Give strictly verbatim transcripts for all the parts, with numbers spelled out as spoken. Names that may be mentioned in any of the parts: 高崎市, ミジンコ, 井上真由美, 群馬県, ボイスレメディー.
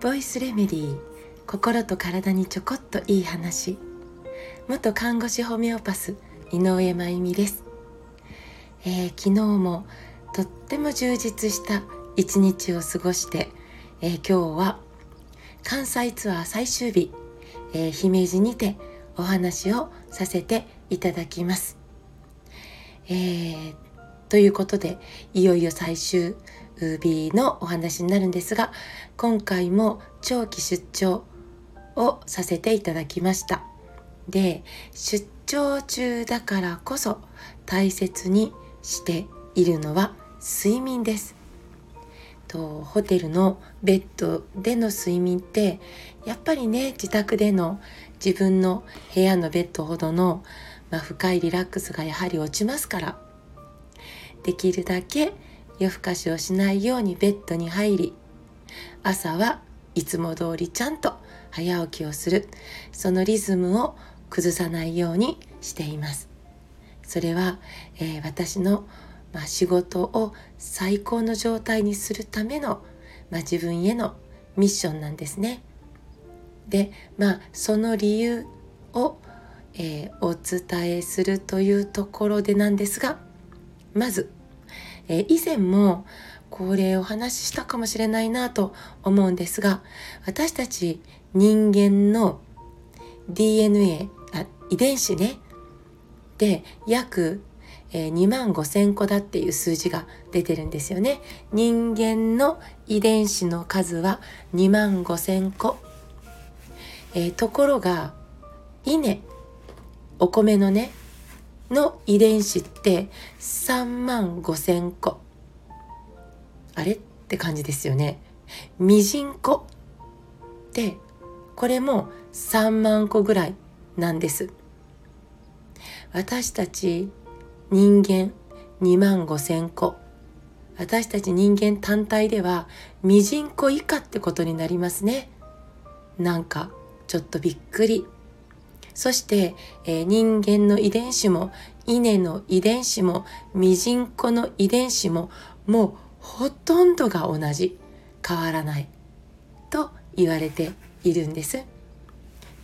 ボイスレメディー、心と体にちょこっといい話。元看護師ホメオパス井上真由美です。えー、昨日もとっても充実した一日を過ごして、えー、今日は関西ツアー最終日、えー、姫路にてお話をさせていただきます。えー、ということで、いよいよ最終日のお話になるんですが、今回も長期出張をさせていただきました。で、出張中だからこそ大切にしているのは睡眠です。とホテルのベッドでの睡眠って、やっぱりね、自宅での自分の部屋のベッドほどの、まあ、深いリラックスがやはり落ちますから、できるだけ夜更かしをしないようにベッドに入り、朝はいつも通りちゃんと早起きをする、そのリズムを崩さないようにしています。それは、えー、私の、まあ、仕事を最高の状態にするための、まあ、自分へのミッションなんですね。で、まあ、その理由を、えー、お伝えするというところでなんですが、まず、えー、以前もこれお話ししたかもしれないなと思うんですが、私たち人間の ディーエヌエー、あ、遺伝子ね、で約にまんごせんこだっていう数字が出てるんですよね。人間の遺伝子の数はにまんごせんこ、えー、ところが稲、お米のねの遺伝子ってさんまんごせんこ、あれって感じですよね。ミジンコってこれもさんまんこぐらいなんです。私たち人間にまんごせんこ、私たち人間単体ではミジンコ以下ってことになりますね。なんかちょっとびっくり。そして、えー、人間の遺伝子も稲の遺伝子もミジンコの遺伝子ももうほとんどが同じ、変わらないと言われているんです。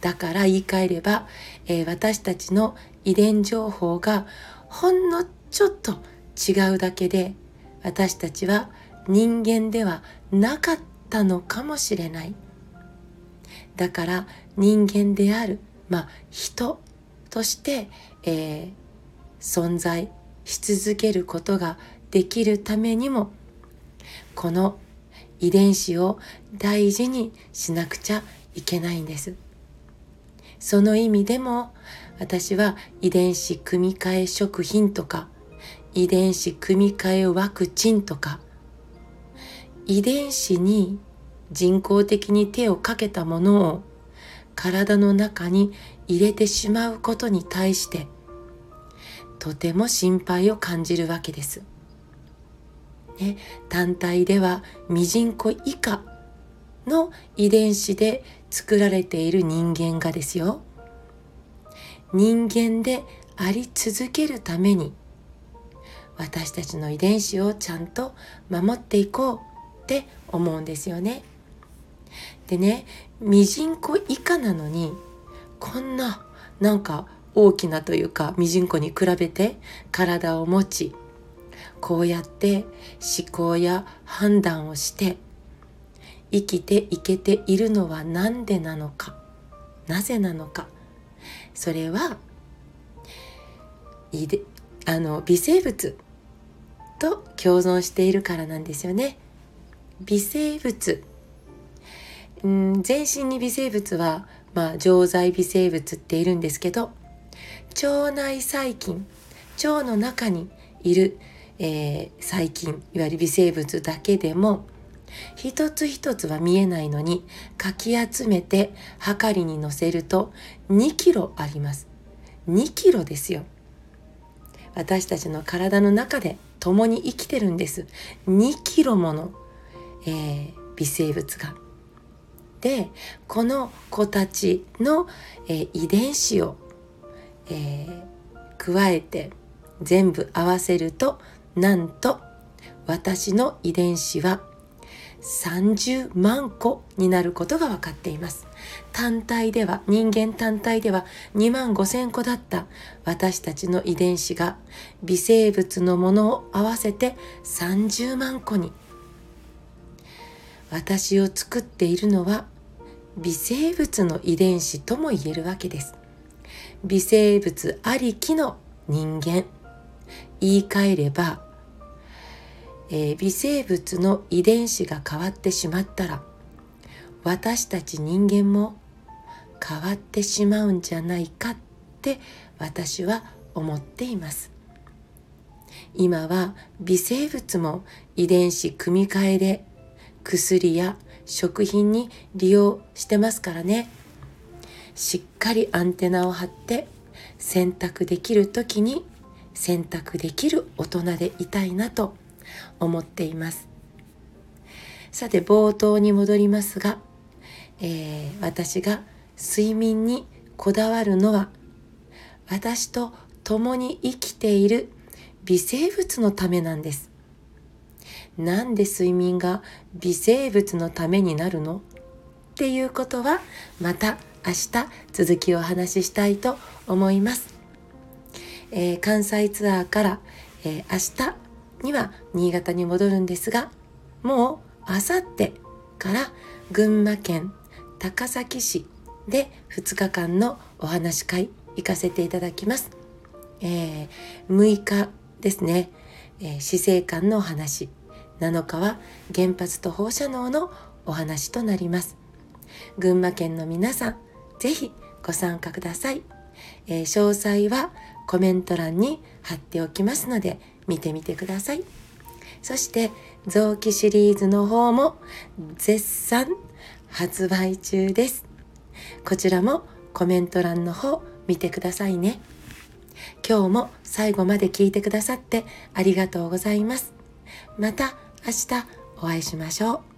だから言い換えれば、えー、私たちの遺伝情報がほんのちょっと違うだけで、私たちは人間ではなかったのかもしれない。だから人間である、まあ、人として、えー、存在し続けることができるためにも、この遺伝子を大事にしなくちゃいけないんです。その意味でも、私は遺伝子組み換え食品とか、遺伝子組み換えワクチンとか、遺伝子に人工的に手をかけたものを体の中に入れてしまうことに対して、とても心配を感じるわけです。ね、単体ではミジンコ以下の遺伝子で作られている人間がですよ、人間であり続けるために、私たちの遺伝子をちゃんと守っていこうって思うんですよね。でね、ミジンコ以下なのに、こんななんか大きなというか、ミジンコに比べて体を持ち、こうやって思考や判断をして生きていけているのはなんでなのか、なぜなのか。それは、いであの微生物と共存しているからなんですよね。微生物、うん、全身に微生物は、まあ、常在微生物っているんですけど、腸内細菌、腸の中にいる、えー、細菌、いわゆる微生物だけでも、一つ一つは見えないのに、かき集めてはかりに乗せるとにキロあります。にキロですよ。私たちの体の中で共に生きてるんです。にキロもの、えー、微生物が。で、この子たちの、えー、遺伝子を、えー、加えて全部合わせると、なんと私の遺伝子はさんじゅうまんこになることが分かっています。単体では人間単体ではにまんごせんこだった私たちの遺伝子が微生物のものを合わせてさんじゅうまんこに。私を作っているのは微生物の遺伝子とも言えるわけです。微生物ありきの人間、言い換えれば、えー、微生物の遺伝子が変わってしまったら私たち人間も変わってしまうんじゃないかって私は思っています。今は微生物も遺伝子組み換えで薬や食品に利用してますからね。しっかりアンテナを張って選択できるときに選択できる大人でいたいなと思っています。さて冒頭に戻りますが、えー、私が睡眠にこだわるのは私と共に生きている微生物のためなんです。なんで睡眠が微生物のためになるの？っていうことはまた明日続きをお話ししたいと思います。えー、関西ツアーから、えー、明日には新潟に戻るんですが、もうあさってから群馬県高崎市でふつかかんのお話し会行かせていただきます。えー、むいかですね、えー、死生観のお話、なのかは原発と放射能のお話となります。群馬県の皆さんぜひご参加ください。えー、詳細はコメント欄に貼っておきますので見てみてください。そして臓器シリーズの方も絶賛発売中です。こちらもコメント欄の方見てくださいね。今日も最後まで聞いてくださってありがとうございます。また明日お会いしましょう。